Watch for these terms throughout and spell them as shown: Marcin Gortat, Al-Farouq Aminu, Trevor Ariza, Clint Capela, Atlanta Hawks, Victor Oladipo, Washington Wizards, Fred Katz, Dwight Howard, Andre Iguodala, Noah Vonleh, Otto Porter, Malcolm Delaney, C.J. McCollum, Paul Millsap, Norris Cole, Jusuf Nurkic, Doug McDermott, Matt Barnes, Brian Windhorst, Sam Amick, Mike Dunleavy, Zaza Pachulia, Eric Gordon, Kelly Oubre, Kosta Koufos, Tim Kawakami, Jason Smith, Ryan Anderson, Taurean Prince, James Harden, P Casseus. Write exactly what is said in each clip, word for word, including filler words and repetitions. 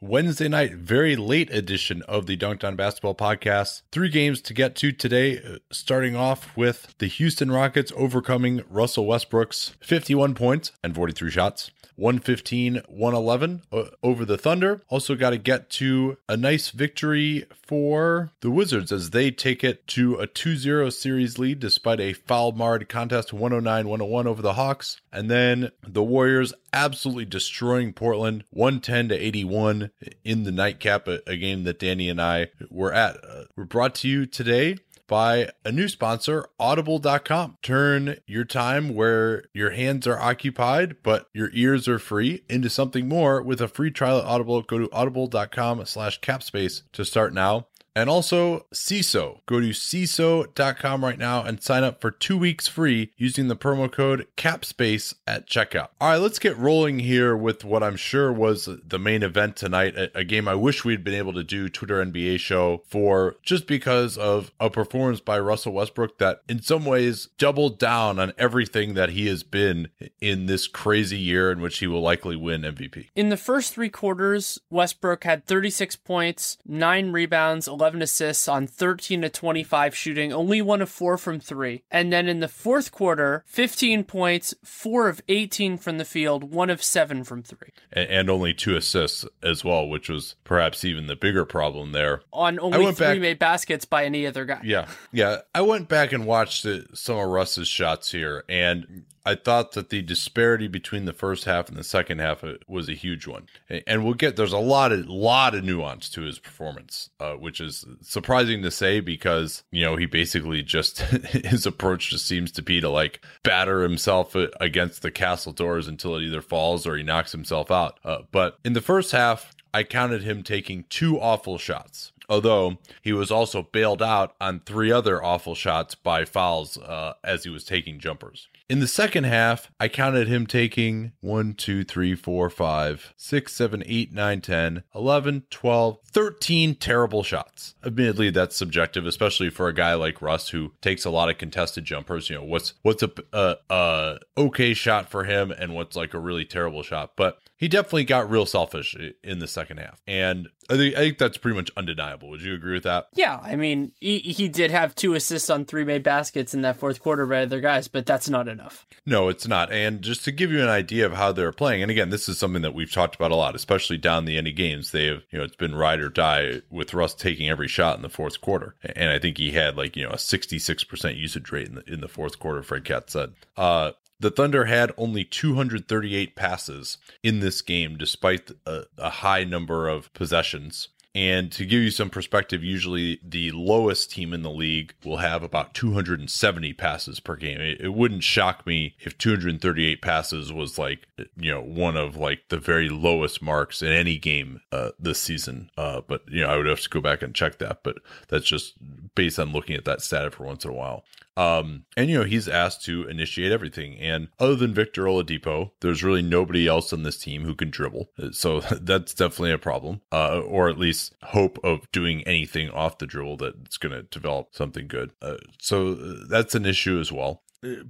Wednesday night, very late edition of the Dunked On Basketball podcast. Three games to get to today, starting off with the Houston Rockets overcoming Russell Westbrook's fifty-one points and forty-three shots. one fifteen, one eleven over the Thunder. Also got to get to a nice victory for the Wizards as they take it to a two zero series lead despite a foul-marred contest, one oh nine, one oh one over the Hawks. And then the Warriors absolutely destroying Portland, one ten to eighty-one in the nightcap, a, a game that Danny and I were at. Uh, we're brought to you today by a new sponsor, audible dot com. Turn your time where your hands are occupied but your ears are free into something more with a free trial at Audible. Go to audible dot com slash capspace to start now. And also C I S O. Go to C I S O dot com right now and sign up for two weeks free using the promo code CAPSPACE at checkout. All right, let's get rolling here with what I'm sure was the main event tonight, a, a game I wish we'd been able to do, Twitter N B A show for, just because of a performance by Russell Westbrook that in some ways doubled down on everything that he has been in this crazy year in which he will likely win M V P. In the first three quarters, Westbrook had thirty-six points, nine rebounds, eleven assists on thirteen to twenty-five shooting, only one of four from three. And then in the fourth quarter, fifteen points, four of eighteen from the field, one of seven from three. And, and only two assists as well, which was perhaps even the bigger problem there. On only three back, made baskets by any other guy. Yeah. Yeah. I went back and watched the, some of Russ's shots here, and I thought that the disparity between the first half and the second half was a huge one. And we'll get, there's a lot of, lot of nuance to his performance, uh, which is surprising to say because, you know, he basically just, his approach just seems to be to like batter himself against the castle doors until it either falls or he knocks himself out. Uh, but in the first half, I counted him taking two awful shots. Although he was also bailed out on three other awful shots by fouls uh, as he was taking jumpers. In the second half, I counted him taking one, two, three, four, five, six, seven, eight, nine, ten, eleven, twelve, thirteen terrible shots. Admittedly, that's subjective, especially for a guy like Russ who takes a lot of contested jumpers. You know, what's what's a uh, uh, okay shot for him and what's like a really terrible shot. But he definitely got real selfish in the second half. And I think, I think that's pretty much undeniable. Would you agree with that? Yeah, I mean, he, he did have two assists on three made baskets in that fourth quarter by other guys, but that's not enough. No, it's not. And just to give you an idea of how they're playing, and again, this is something that we've talked about a lot, especially down the end of games. They have, you know, it's been ride or die with Russ taking every shot in the fourth quarter. And I think he had like, you know, a sixty-six percent usage rate in the, in the fourth quarter, Fred Katz said. Uh, The Thunder had only two hundred thirty-eight passes in this game, despite a, a high number of possessions. And to give you some perspective, usually the lowest team in the league will have about two hundred seventy passes per game. It, it wouldn't shock me if two hundred thirty-eight passes was like, you know, one of like the very lowest marks in any game uh, this season. Uh, but, you know, I would have to go back and check that. But that's just based on looking at that stat every once in a while. Um, and, you know, he's asked to initiate everything. And other than Victor Oladipo, there's really nobody else on this team who can dribble. So that's definitely a problem, uh, or at least hope of doing anything off the dribble that's going to develop something good. Uh, so that's an issue as well.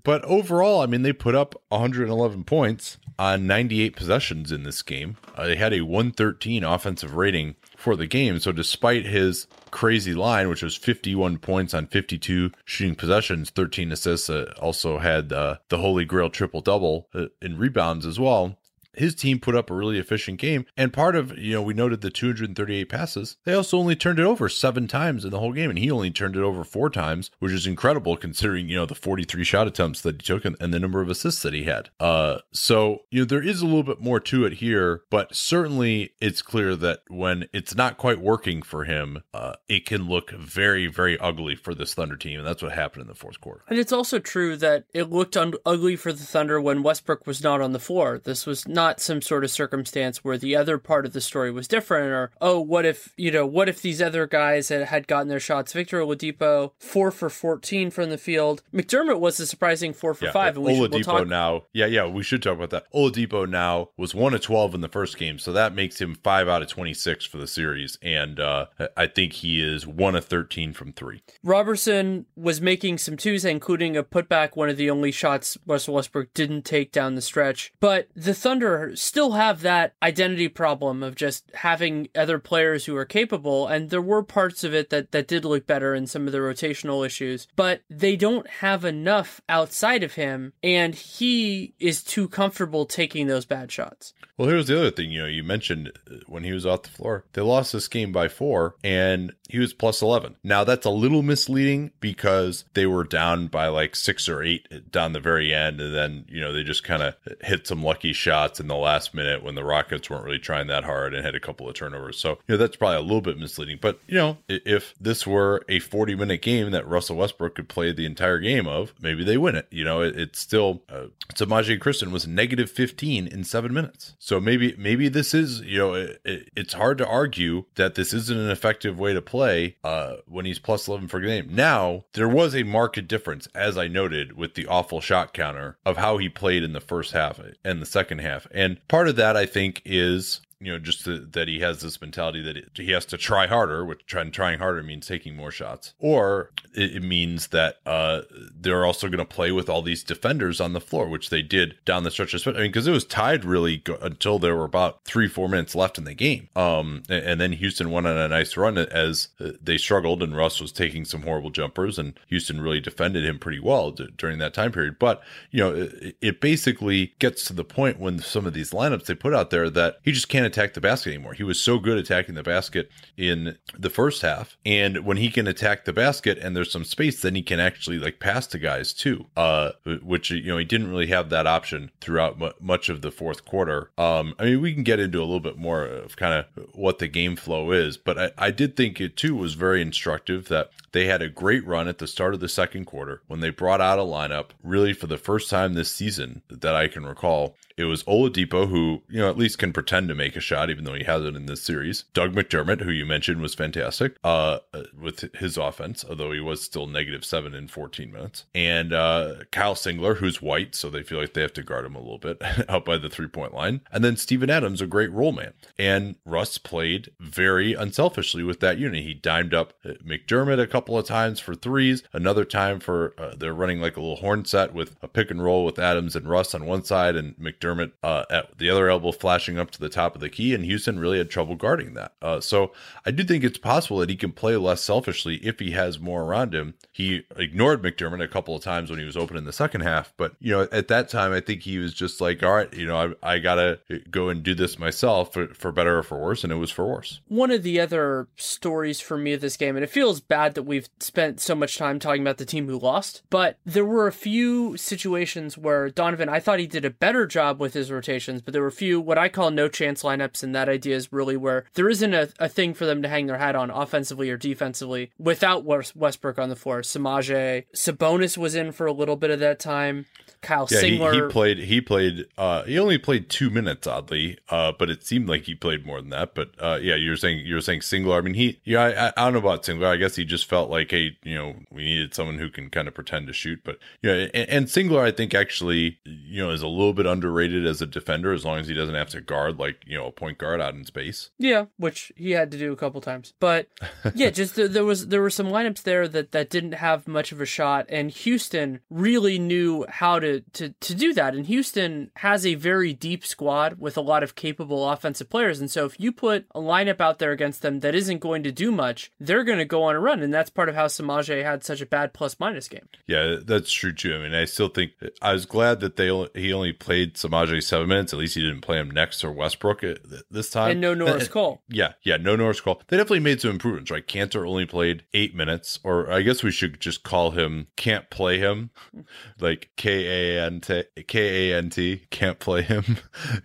But overall, I mean, they put up one hundred eleven points on ninety-eight possessions in this game. Uh, they had a one thirteen offensive rating for the game. So despite his crazy line, which was fifty-one points on fifty-two shooting possessions, thirteen assists, uh, also had uh, the Holy Grail triple double uh, in rebounds as well. his team put up a really efficient game. And part of, you know, we noted the two hundred thirty-eight passes. They also only turned it over seven times in the whole game, and he only turned it over four times, which is incredible considering, you know, the forty-three shot attempts that he took and, and the number of assists that he had. Uh, so, you know, there is a little bit more to it here, but certainly it's clear that when it's not quite working for him, uh, it can look very, very ugly for this Thunder team. And that's what happened in the fourth quarter. And it's also true that it looked un- ugly for the Thunder when Westbrook was not on the floor. This was not some sort of circumstance where the other part of the story was different, or, oh, what if, you know, what if these other guys had, had gotten their shots? Victor Oladipo, four for fourteen from the field. McDermott was a surprising four for five. Yeah, and we Oladipo should, we'll talk- now. Yeah, yeah, we should talk about that. Oladipo now was one of twelve in the first game, so that makes him five out of twenty-six for the series, and uh, I think he is one of thirteen from three. Robertson was making some twos, including a putback, one of the only shots Russell Westbrook didn't take down the stretch. But the Thunder still have that identity problem of just having other players who are capable, and there were parts of it that, that did look better in some of the rotational issues, but they don't have enough outside of him, and he is too comfortable taking those bad shots. Well, here's the other thing, you know, you mentioned when he was off the floor, they lost this game by four, and he was plus eleven. Now, that's a little misleading because they were down by like six or eight down the very end, and then, you know, they just kind of hit some lucky shots in the last minute when the Rockets weren't really trying that hard and had a couple of turnovers. So, you know, that's probably a little bit misleading. But, you know, if this were a forty-minute game that Russell Westbrook could play the entire game of, maybe they win it. You know, it, it's still, uh, Samaje Cristone was negative fifteen in seven minutes. So maybe, maybe this is, you know, it, it, it's hard to argue that this isn't an effective way to play uh, when he's plus eleven for game. Now, there was a marked difference, as I noted, with the awful shot counter of how he played in the first half and the second half. And part of that, I think, is, you know, just to, that he has this mentality that it, he has to try harder, which trying, trying harder means taking more shots. Or it, it means that uh, they're also going to play with all these defenders on the floor, which they did down the stretch. I mean, because it was tied really go- until there were about three, four minutes left in the game. Um, and, and then Houston went on a nice run as uh, they struggled, and Russ was taking some horrible jumpers, and Houston really defended him pretty well d- during that time period. But, you know, it, it basically gets to the point when some of these lineups they put out there that he just can't attack the basket anymore. He was so good attacking the basket in the first half, and when he can attack the basket and there's some space, then he can actually like pass to guys too, uh which, you know, he didn't really have that option throughout m- much of the fourth quarter. um I mean, we can get into a little bit more of kind of what the game flow is, but I, I did think it too was very instructive that they had a great run at the start of the second quarter when they brought out a lineup really for the first time this season that I can recall. It was Oladipo, who, you know, at least can pretend to make a shot, even though he hasn't in this series. Doug McDermott, who you mentioned was fantastic uh, with his offense, although he was still negative seven in fourteen minutes. And uh, Kyle Singler, who's white, so they feel like they have to guard him a little bit out by the three-point line. And then Steven Adams, a great roll man. And Russ played very unselfishly with that unit. He dimed up McDermott a couple of times for threes, another time for uh, they're running like a little horn set with a pick and roll with Adams and Russ on one side and McDermott uh, at the other elbow flashing up to the top of the key, and Houston really had trouble guarding that. Uh, so I do think it's possible that he can play less selfishly if he has more around him. He ignored McDermott a couple of times when he was open in the second half, but, you know, at that time I think he was just like, all right, you know, I, I gotta go and do this myself for, for better or for worse, and it was for worse. One of the other stories for me of this game, and it feels bad that we've spent so much time talking about the team who lost, but there were a few situations where Donovan, I thought he did a better job with his rotations, but there were a few what I call no chance lineups, and that idea is really where there isn't a, a thing for them to hang their hat on offensively or defensively without Westbrook on the floor. Samaje, Sabonis was in for a little bit of that time. Kyle yeah, Singler. He, he played, he played, uh, he only played two minutes, oddly, uh, but it seemed like he played more than that. But, uh, yeah, you were saying, you were saying Singler. I mean, he, yeah, I, I, I don't know about Singler. I guess he just felt like, hey, you know, we needed someone who can kind of pretend to shoot. But, you know, and, and Singler, I think actually, you know, is a little bit underrated as a defender as long as he doesn't have to guard like, you know, a point guard out in space. Yeah, which he had to do a couple times. But, yeah, just th- there was, there were some lineups there that, that didn't have much of a shot, and Houston really knew how to To, to do that. And Houston has a very deep squad with a lot of capable offensive players, and so if you put a lineup out there against them that isn't going to do much, they're going to go on a run, and that's part of how Samaje had such a bad plus minus game. Yeah, that's true too. I mean, I still think I was glad that they he only played Samaje Samaje seven minutes. At least he didn't play him next to Westbrook at, this time. And no Norris uh, Cole. Yeah, yeah, no Norris Cole. They definitely made some improvements, right? Cantor only played eight minutes, or I guess we should just call him can't play him, like K A N T, K A N T, can't play him,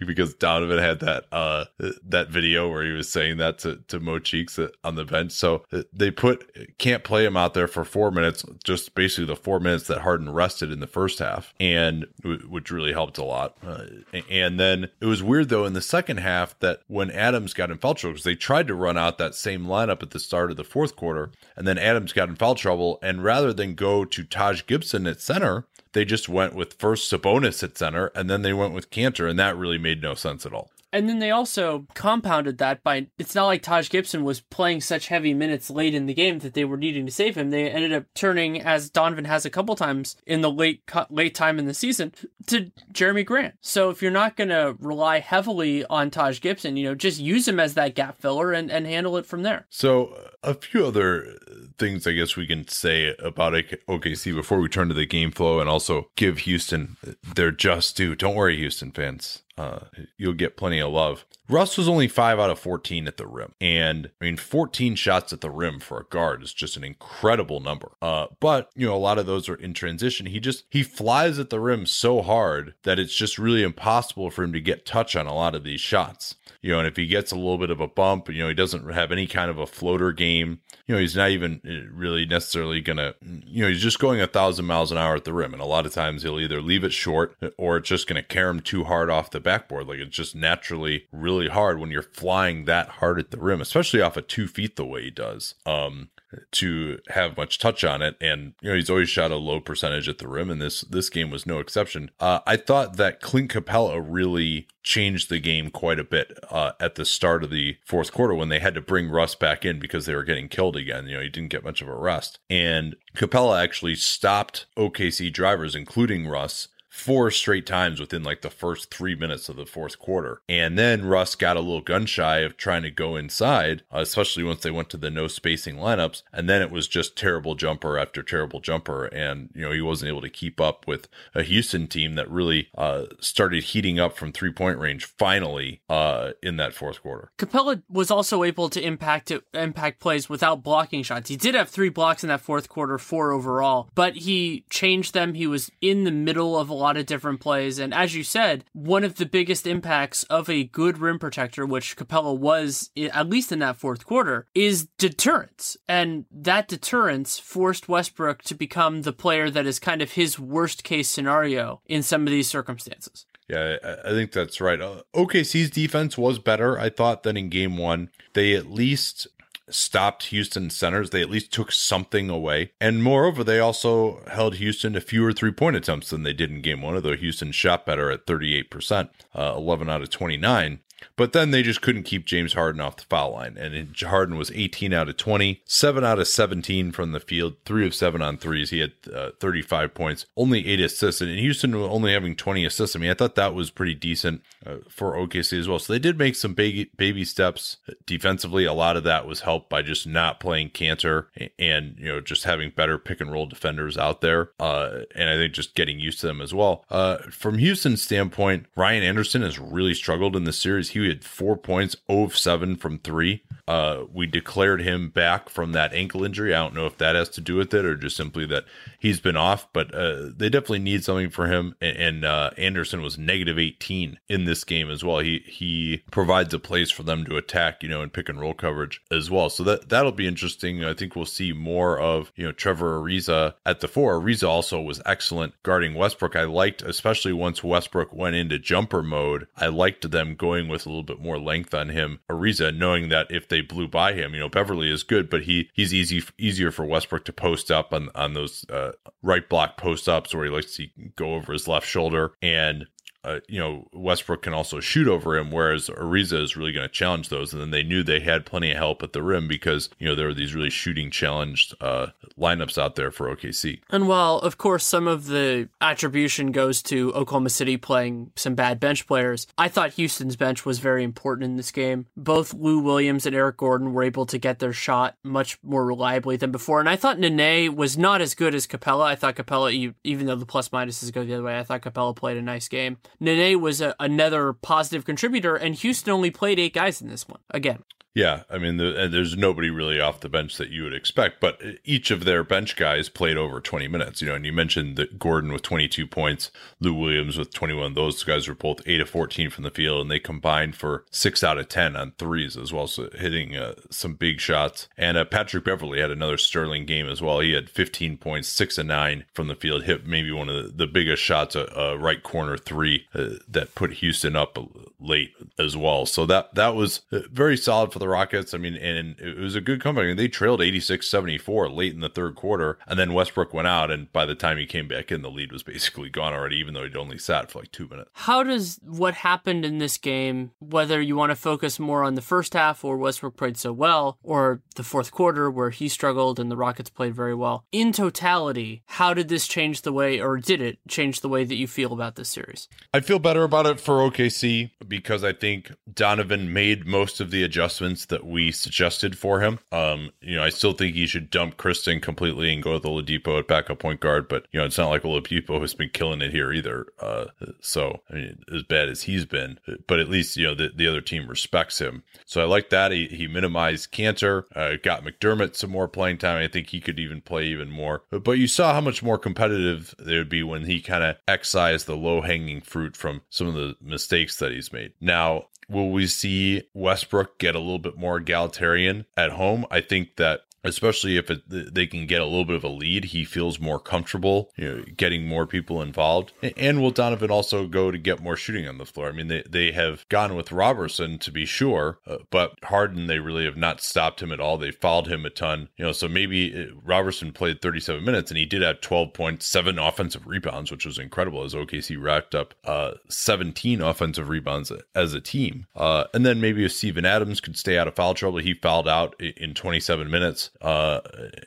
because Donovan had that uh that video where he was saying that to, to Mo Cheeks on the bench. So they put can't play him out there for four minutes, just basically the four minutes that Harden rested in the first half, and which really helped a lot. Uh, and then it was weird though in the second half that when Adams got in foul trouble, because they tried to run out that same lineup at the start of the fourth quarter, and then Adams got in foul trouble, and rather than go to Taj Gibson at center, they just went with first Sabonis at center, and then they went with Cantor, and that really made no sense at all. And then they also compounded that by, it's not like Taj Gibson was playing such heavy minutes late in the game that they were needing to save him. They ended up turning, as Donovan has a couple times in the late late time in the season, to Jeremy Grant. So if you're not going to rely heavily on Taj Gibson, you know, just use him as that gap filler and, and handle it from there. So a few other things I guess we can say about O K C before we turn to the game flow and also give Houston their just due. Don't worry, Houston fans. Uh, you'll get plenty of love. Russ was only five out of fourteen at the rim. And, I mean, fourteen shots at the rim for a guard is just an incredible number. Uh, but, you know, a lot of those are in transition. He just, he flies at the rim so hard that it's just really impossible for him to get touch on a lot of these shots. You know, and if he gets a little bit of a bump, you know, he doesn't have any kind of a floater game. You know, he's not even really necessarily going to, you know, he's just going a thousand miles an hour at the rim. And a lot of times he'll either leave it short or it's just going to carry him too hard off the backboard. Like it's just naturally really hard when you're flying that hard at the rim, especially off of two feet the way he does. Um, to have much touch on it, and you know he's always shot a low percentage at the rim, and this this game was no exception. Uh, I thought that Clint Capela really changed the game quite a bit uh, at the start of the fourth quarter when they had to bring Russ back in because they were getting killed again. You know he didn't get much of a rest, and Capela actually stopped O K C drivers, including Russ, four straight times within like the first three minutes of the fourth quarter. And then Russ got a little gun shy of trying to go inside, especially once they went to the no spacing lineups. And then it was just terrible jumper after terrible jumper. And, you know, he wasn't able to keep up with a Houston team that really uh, started heating up from three point range finally uh, in that fourth quarter. Capela was also able to impact it, impact plays without blocking shots. He did have three blocks in that fourth quarter, four overall, but he changed them. He was in the middle of a lot of different plays, and as you said, one of the biggest impacts of a good rim protector, which Capela was, at least in that fourth quarter, is deterrence, and that deterrence forced Westbrook to become the player that is kind of his worst case scenario in some of these circumstances. Yeah, I think that's right. Uh, O K C's defense was better, I thought, than in game one. They at least stopped Houston centers. They at least took something away. And moreover, they also held Houston to fewer three-point attempts than they did in game one, although Houston shot better at thirty-eight percent, uh, eleven out of twenty-nine. But then they just couldn't keep James Harden off the foul line. And Harden was eighteen out of twenty, seven out of seventeen from the field, three of seven on threes. He had uh, thirty-five points, only eight assists. And Houston was only having twenty assists. I mean, I thought that was pretty decent uh, for O K C as well. So they did make some baby, baby steps defensively. A lot of that was helped by just not playing Cantor and, you know, just having better pick and roll defenders out there. Uh, and I think just getting used to them as well. Uh, from Houston's standpoint, Ryan Anderson has really struggled in the series. He had four points, zero of seven from three. Uh, we declared him back from that ankle injury. I don't know if that has to do with it or just simply that he's been off, but uh, they definitely need something for him. And, and uh, Anderson was negative eighteen in this game as well. He he provides a place for them to attack, you know, in pick and roll coverage as well. So that, that'll be interesting. I think we'll see more of, you know, Trevor Ariza at the four. Ariza also was excellent guarding Westbrook. I liked, especially once Westbrook went into jumper mode, I liked them going with a little bit more length on him, Ariza, knowing that if they blew by him, you know, Beverly is good, but he he's easy easier for Westbrook to post up on on those uh, right block post ups where he likes to go over his left shoulder, and Uh, you know, Westbrook can also shoot over him, whereas Ariza is really going to challenge those. And then they knew they had plenty of help at the rim because, you know, there were these really shooting challenged uh, lineups out there for O K C. And while, of course, some of the attribution goes to Oklahoma City playing some bad bench players, I thought Houston's bench was very important in this game. Both Lou Williams and Eric Gordon were able to get their shot much more reliably than before. And I thought Nene was not as good as Capela. I thought Capela, even though the plus minuses go the other way, I thought Capela played a nice game. Nene was a, another positive contributor, and Houston only played eight guys in this one again. Yeah, I mean, the, there's nobody really off the bench that you would expect, but each of their bench guys played over twenty minutes, you know, and you mentioned that Gordon with twenty-two points, Lou Williams with twenty-one. Those guys were both eight of fourteen from the field, and they combined for six out of ten on threes as well, so hitting uh, some big shots. And uh, Patrick Beverly had another sterling game as well. He had fifteen points, six of nine from the field, hit maybe one of the, the biggest shots, a, a right corner three uh, that put Houston up late as well. So that, that was very solid for the Rockets. I mean, and it was a good comeback. They trailed eighty-six seventy-four late in the third quarter, and then Westbrook went out, and by the time he came back in, the lead was basically gone already, even though he'd only sat for like two minutes. How does what happened in this game, whether you want to focus more on the first half where Westbrook played so well, or the fourth quarter where he struggled and the Rockets played very well, in totality, how did this change the way, or did it change the way that you feel about this series? I feel better about it for O K C because I think Donovan made most of the adjustments that we suggested for him. Um, you know, I still think he should dump Kristen completely and go with Oladipo at backup point guard, but, you know, it's not like Oladipo has been killing it here either. Uh, so, I mean, as bad as he's been, but at least, you know, the, the other team respects him. So I like that. He, he minimized Cantor, uh, got McDermott some more playing time. I think he could even play even more, but, but you saw how much more competitive they would be when he kind of excised the low hanging fruit from some of the mistakes that he's made. Now, will we see Westbrook get a little bit more egalitarian at home? I think that, especially if it, they can get a little bit of a lead, he feels more comfortable, you know, getting more people involved. And will Donovan also go to get more shooting on the floor? I mean, they, they have gone with Robertson, to be sure, uh, but Harden, they really have not stopped him at all. They fouled him a ton, you know, so maybe Robertson played thirty-seven minutes, and he did have twelve points, seven offensive rebounds, which was incredible, as O K C wrapped up uh, seventeen offensive rebounds as a team. Uh, and then maybe if Steven Adams could stay out of foul trouble, he fouled out in twenty-seven minutes. Uh,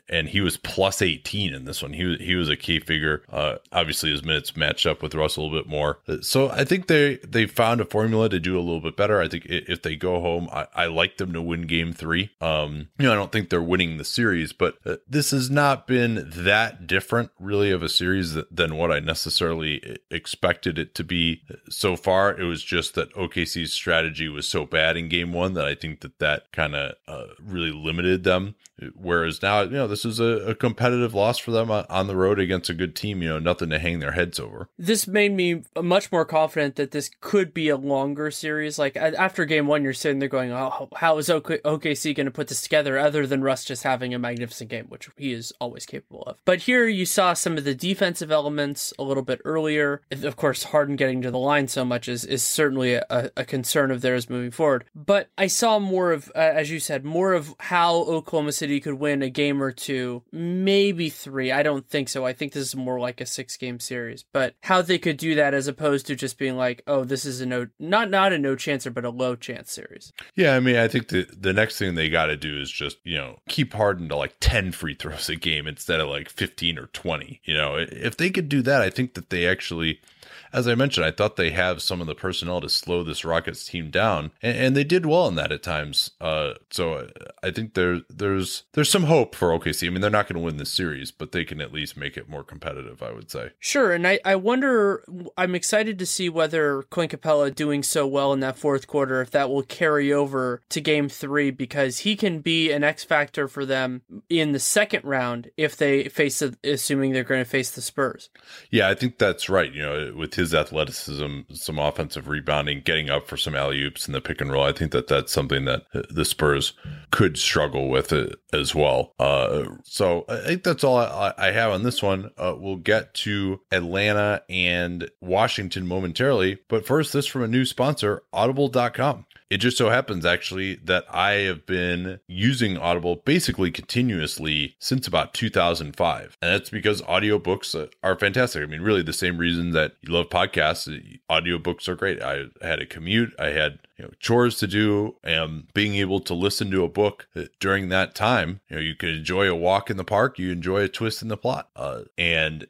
and he was plus eighteen in this one. He was, he was a key figure. Uh, obviously his minutes matched up with Russ a little bit more. So I think they, they found a formula to do a little bit better. I think if they go home, I, I like them to win game three. Um, you know, I don't think they're winning the series, but uh, this has not been that different really of a series than what I necessarily expected it to be so far. It was just that O K C's strategy was so bad in game one that I think that that kind of uh, really limited them. Whereas now, you know, this is a, a competitive loss for them on, on the road against a good team, you know, nothing to hang their heads over. This made me much more confident that this could be a longer series. Like after game one, you're sitting there going, oh, how is O K C going to put this together other than Russ just having a magnificent game, which he is always capable of. But here you saw some of the defensive elements a little bit earlier. Of course, Harden getting to the line so much is, is certainly a, a concern of theirs moving forward. But I saw more of, uh, as you said, more of how Oklahoma City could win a game or two, maybe three. I don't think so. I think this is more like a six game series, but how they could do that as opposed to just being like, oh, this is a no, not, not a no chancer, but a low chance series. Yeah. I mean, I think the, the next thing they got to do is just, you know, keep Harden to like ten free throws a game instead of like fifteen or twenty. You know, if they could do that, I think that they actually, as I mentioned, I thought they have some of the personnel to slow this Rockets team down, and, and they did well in that at times. Uh, so I think there, there's there's some hope for O K C. I mean, they're not going to win this series, but they can at least make it more competitive, I would say. Sure, and I, I wonder, I'm excited to see whether Clint Capela doing so well in that fourth quarter, if that will carry over to game three, because he can be an X factor for them in the second round if they face, assuming they're going to face the Spurs. Yeah, I think that's right. You know, with his his athleticism, some offensive rebounding, getting up for some alley-oops in the pick and roll. I think that that's something that the Spurs could struggle with as well. Uh, so I think that's all I, I have on this one. Uh, we'll get to Atlanta and Washington momentarily, but first, this from a new sponsor, audible dot com. It just so happens, actually, that I have been using Audible basically continuously since about two thousand five. And that's because audiobooks are fantastic. I mean, really the same reason that you love podcasts, audiobooks are great. I had a commute, I had you know, chores to do, and being able to listen to a book during that time, you know, you could enjoy a walk in the park, you enjoy a twist in the plot. Uh, and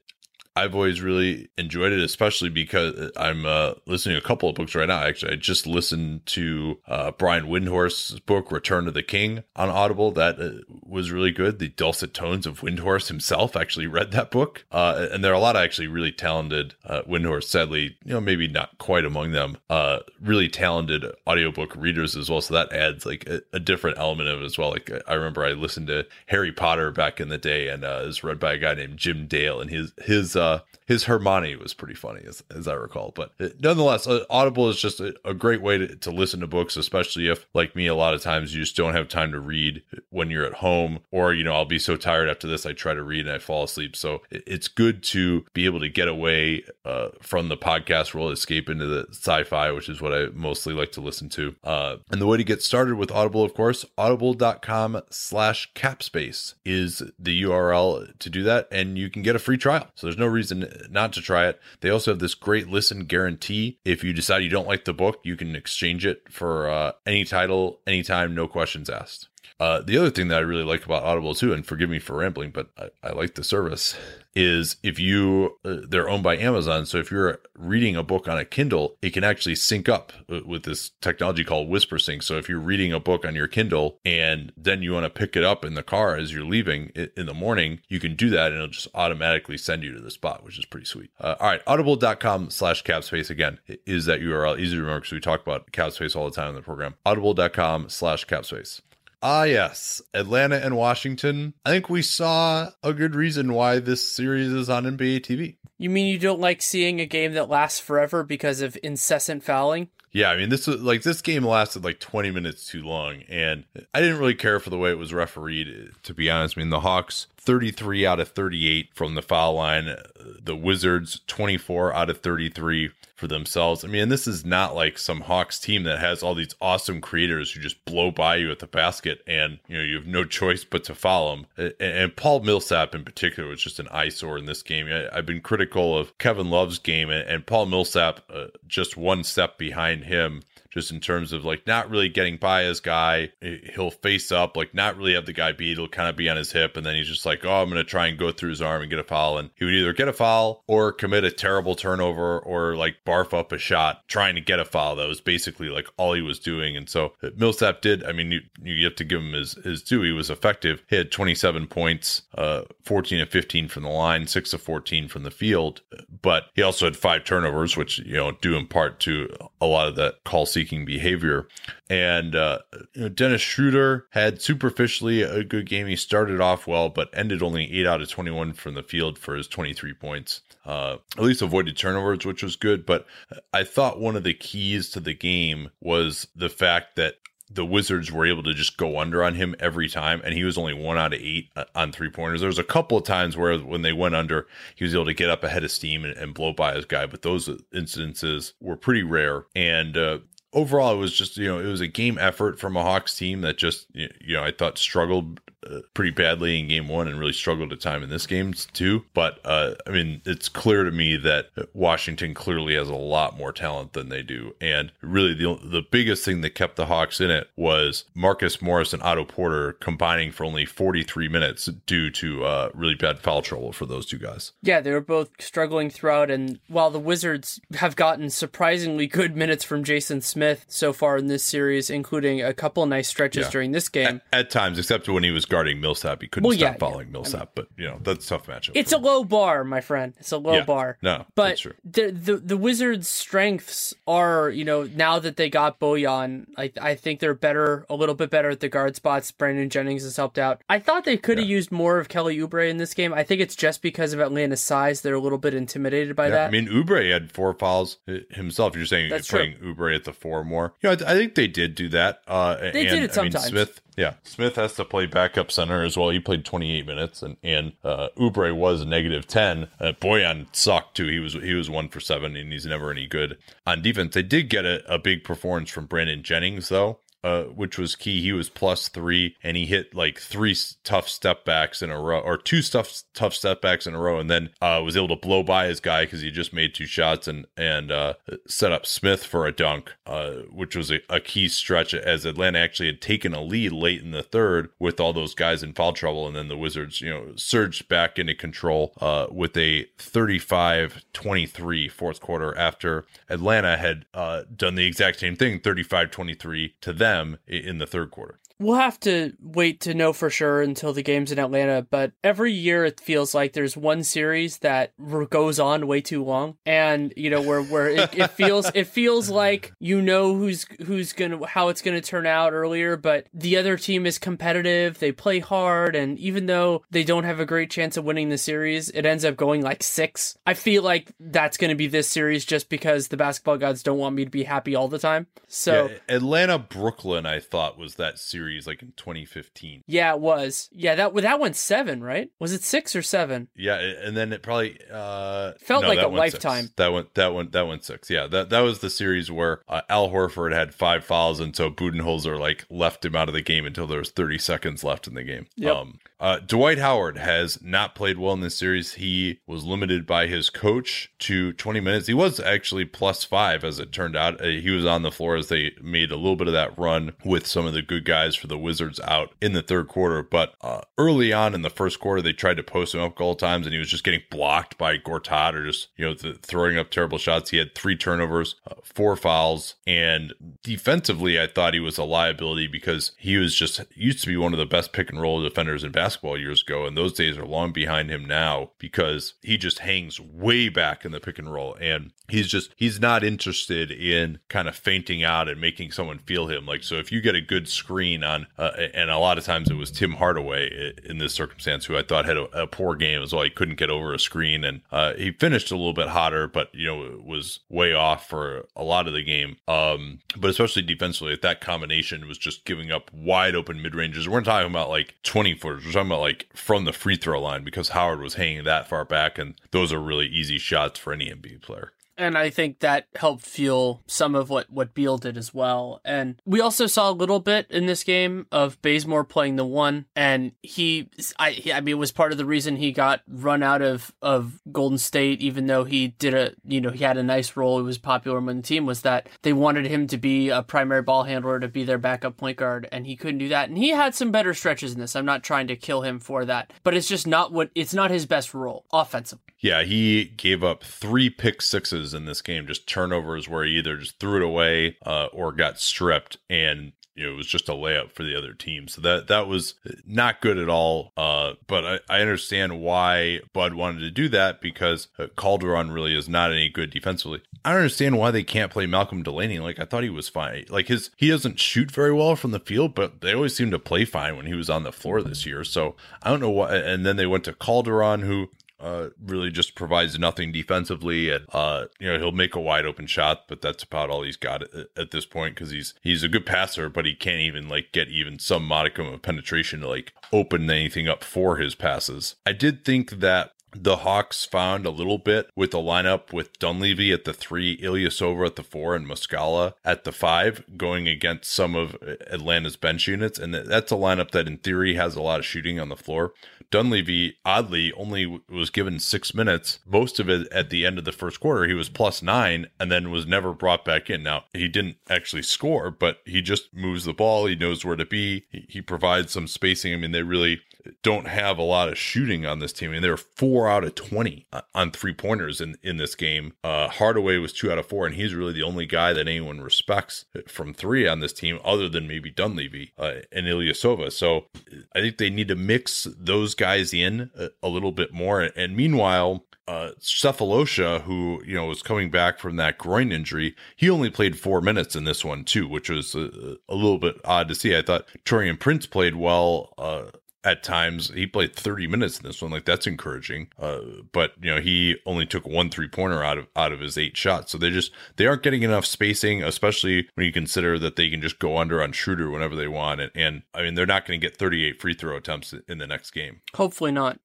I've always really enjoyed it, especially because I'm uh, listening to a couple of books right now. Actually, I just listened to uh, Brian Windhorst's book, Return of the King, on Audible. That uh, was really good. The dulcet tones of Windhorst himself, actually read that book. Uh, and there are a lot of actually really talented, uh, Windhorst, sadly, you know, maybe not quite among them, uh, really talented audiobook readers as well. So that adds like a, a different element of it as well. Like I remember I listened to Harry Potter back in the day, and uh, it was read by a guy named Jim Dale, and his, his, uh, his Hermione was pretty funny, as, as I recall. But it, nonetheless, uh, Audible is just a, a great way to, to listen to books, especially if, like me, a lot of times you just don't have time to read when you're at home, or, you know, I'll be so tired after this, I try to read and I fall asleep. So it, it's good to be able to get away uh, from the podcast world, escape into the sci-fi, which is what I mostly like to listen to. Uh, and the way to get started with Audible, of course, audible dot com slash capspace is the U R L to do that. And you can get a free trial. So there's no reason not to try it. They also have this great listen guarantee. If you decide you don't like the book, you can exchange it for uh, any title, anytime, no questions asked. Uh, the other thing that I really like about Audible too, and forgive me for rambling, but I, I like the service, is if you, uh, they're owned by Amazon. So if you're reading a book on a Kindle, it can actually sync up with this technology called Whisper Sync. So if you're reading a book on your Kindle and then you want to pick it up in the car as you're leaving in the morning, you can do that and it'll just automatically send you to the spot, which is pretty sweet. Uh, all right. audible dot com slash capspace again is that U R L. Easy to remember because we talk about capspace all the time in the program. audible dot com slash capspace. Ah, yes. Atlanta and Washington. I think we saw a good reason why this series is on N B A T V. You mean you don't like seeing a game that lasts forever because of incessant fouling? Yeah, I mean, this was like this game lasted like twenty minutes too long, and I didn't really care for the way it was refereed, to be honest. I mean, the Hawks thirty-three out of thirty-eight from the foul line, the Wizards twenty-four out of thirty-three for themselves. I mean, this is not like some Hawks team that has all these awesome creators who just blow by you at the basket, and you know you have no choice but to foul them. And Paul Millsap in particular was just an eyesore in this game. I've been critical of Kevin Love's game, and Paul Millsap uh, just one step behind him, just in terms of like not really getting by his guy. He'll face up, like not really have the guy beat. He'll kind of be on his hip, and then he's just like, oh, I'm gonna try and go through his arm and get a foul, and he would either get a foul or commit a terrible turnover or like barf up a shot trying to get a foul. That was basically like all he was doing. And so Millsap did, I mean, you, you have to give him his, his due. He was effective. He had twenty-seven points, uh fourteen of fifteen from the line, six of fourteen from the field, but he also had five turnovers, which, you know, due in part to a lot of that call seeking behavior. And uh, you know, Dennis Schröder had superficially a good game. He started off well, but ended only eight out of twenty-one from the field for his twenty-three points. Uh, at least avoided turnovers, which was good. But I thought one of the keys to the game was the fact that the Wizards were able to just go under on him every time, and he was only one out of eight on three-pointers. There was a couple of times where when they went under, he was able to get up ahead of steam and, and blow by his guy, but those instances were pretty rare. And uh, overall, it was just, you know, it was a game effort from a Hawks team that just, you know, I thought struggled Uh, pretty badly in game one and really struggled at time in this game too. But uh, I mean, it's clear to me that Washington clearly has a lot more talent than they do. And really the the biggest thing that kept the Hawks in it was Marcus Morris and Otto Porter combining for only forty-three minutes due to uh, really bad foul trouble for those two guys. Yeah, they were both struggling throughout. And while the Wizards have gotten surprisingly good minutes from Jason Smith so far in this series, including a couple nice stretches yeah. during this game. At, at times, except when he was guarding Millsap, he couldn't well, stop yeah, following yeah. Millsap, I mean, but you know that's a tough matchup. It's a low bar, my friend. It's a low yeah, bar. No, but that's true. The, the the Wizards' strengths are, you know, now that they got Bojan, I I think they're better, a little bit better at the guard spots. Brandon Jennings has helped out. I thought they could have yeah. used more of Kelly Oubre in this game. I think it's just because of Atlanta's size, they're a little bit intimidated by yeah, that. I mean, Oubre had four fouls himself. You're saying that's playing true. Oubre at the four more. You know, I, th- I think they did do that. Uh, they and, did it sometimes. I mean, Smith. Yeah, Smith has to play backup center as well. He played twenty-eight minutes, and and uh, Oubre was negative ten. Uh, Bojan sucked too. He was he was one for seven, and he's never any good on defense. They did get a, a big performance from Brandon Jennings though. uh, which was key. He was plus three, and he hit like three tough step backs in a row, or two tough tough step backs in a row, and then uh, was able to blow by his guy because he just made two shots and and uh, set up Smith for a dunk, uh, which was a, a key stretch as Atlanta actually had taken a lead late in the third with all those guys in foul trouble, and then the Wizards, you know, surged back into control uh, with a thirty-five twenty-three fourth quarter after Atlanta had uh, done the exact same thing, thirty-five twenty-three to them in the third quarter. We'll have to wait to know for sure until the game's in Atlanta, but every year it feels like there's one series that goes on way too long, and you know where where it, it feels it feels like you know who's who's gonna how it's gonna turn out earlier, but the other team is competitive, they play hard, and even though they don't have a great chance of winning the series, it ends up going like six. I feel like that's gonna be this series just because the basketball gods don't want me to be happy all the time. So yeah, Atlanta Brooklyn, I thought, was that series. Like in twenty fifteen. Yeah, it was. Yeah, that that went seven, right? Was it six or seven? Yeah, and then it probably uh, felt no, like a lifetime. Six. That went that went that went six. Yeah, that that was the series where uh, Al Horford had five fouls, and so Budenholzer like left him out of the game until there was thirty seconds left in the game. Yep. Um, uh, Dwight Howard has not played well in this series. He was limited by his coach to twenty minutes. He was actually plus five, as it turned out. Uh, he was on the floor as they made a little bit of that run with some of the good guys for the Wizards out in the third quarter, but uh, early on in the first quarter they tried to post him up a couple times and he was just getting blocked by Gortat, or just, you know, th- throwing up terrible shots. He had three turnovers, uh, four fouls, and defensively I thought he was a liability because he was just used to be one of the best pick and roll defenders in basketball years ago, and those days are long behind him now because he just hangs way back in the pick and roll, and he's just he's not interested in kind of fainting out and making someone feel him. Like, so if you get a good screen on uh, and a lot of times it was Tim Hardaway in this circumstance, who I thought had a, a poor game as well. He couldn't get over a screen, and uh, he finished a little bit hotter, but you know, was way off for a lot of the game, um, but especially defensively, that combination was just giving up wide open mid-ranges. We're not talking about like twenty footers, we're talking about like from the free throw line, because Howard was hanging that far back, and those are really easy shots for any N B A player. And I think that helped fuel some of what, what Beal did as well. And we also saw a little bit in this game of Bazemore playing the one. And he, I, he, I mean, it was part of the reason he got run out of, of Golden State, even though he did a, you know, he had a nice role. He was popular among the team, was that they wanted him to be a primary ball handler, to be their backup point guard. And he couldn't do that. And he had some better stretches in this. I'm not trying to kill him for that, but it's just not what, it's not his best role offensively. Yeah, he gave up three pick sixes in this game, just turnovers where he either just threw it away uh, or got stripped, and you know, it was just a layup for the other team. So that that was not good at all. Uh, but I, I understand why Bud wanted to do that, because Calderon really is not any good defensively. I don't understand why they can't play Malcolm Delaney. Like, I thought he was fine. Like, his he doesn't shoot very well from the field, but they always seem to play fine when he was on the floor this year. So I don't know why. And then they went to Calderon, who Uh, really just provides nothing defensively, and uh, you know, he'll make a wide open shot, but that's about all he's got at, at this point, because he's he's a good passer, but he can't even like get even some modicum of penetration to like open anything up for his passes. I did think that the Hawks found a little bit with the lineup with Dunleavy at the three, Ilyasova at the four, and Muscala at the five, going against some of Atlanta's bench units. And that's a lineup that in theory has a lot of shooting on the floor. Dunleavy, oddly, only was given six minutes. Most of it at the end of the first quarter, he was plus nine and then was never brought back in. Now, he didn't actually score, but he just moves the ball. He knows where to be. He, he provides some spacing. I mean, they really don't have a lot of shooting on this team. I mean, they're four out of twenty on three pointers in, in this game. Uh, Hardaway was two out of four, and he's really the only guy that anyone respects from three on this team, other than maybe Dunleavy uh, and Ilyasova. So I think they need to mix those guys in a, a little bit more. And meanwhile, Uh, Cephalosha, who, you know, was coming back from that groin injury, he only played four minutes in this one too, which was a, a little bit odd to see. I thought Taurean Prince played well. Uh, At times, he played thirty minutes in this one. Like, that's encouraging. Uh, but, you know, he only took one three-pointer out of out of his eight shots. So they just, they aren't getting enough spacing, especially when you consider that they can just go under on Schroeder whenever they want. And, and I mean, they're not going to get thirty-eight free throw attempts in the next game. Hopefully not.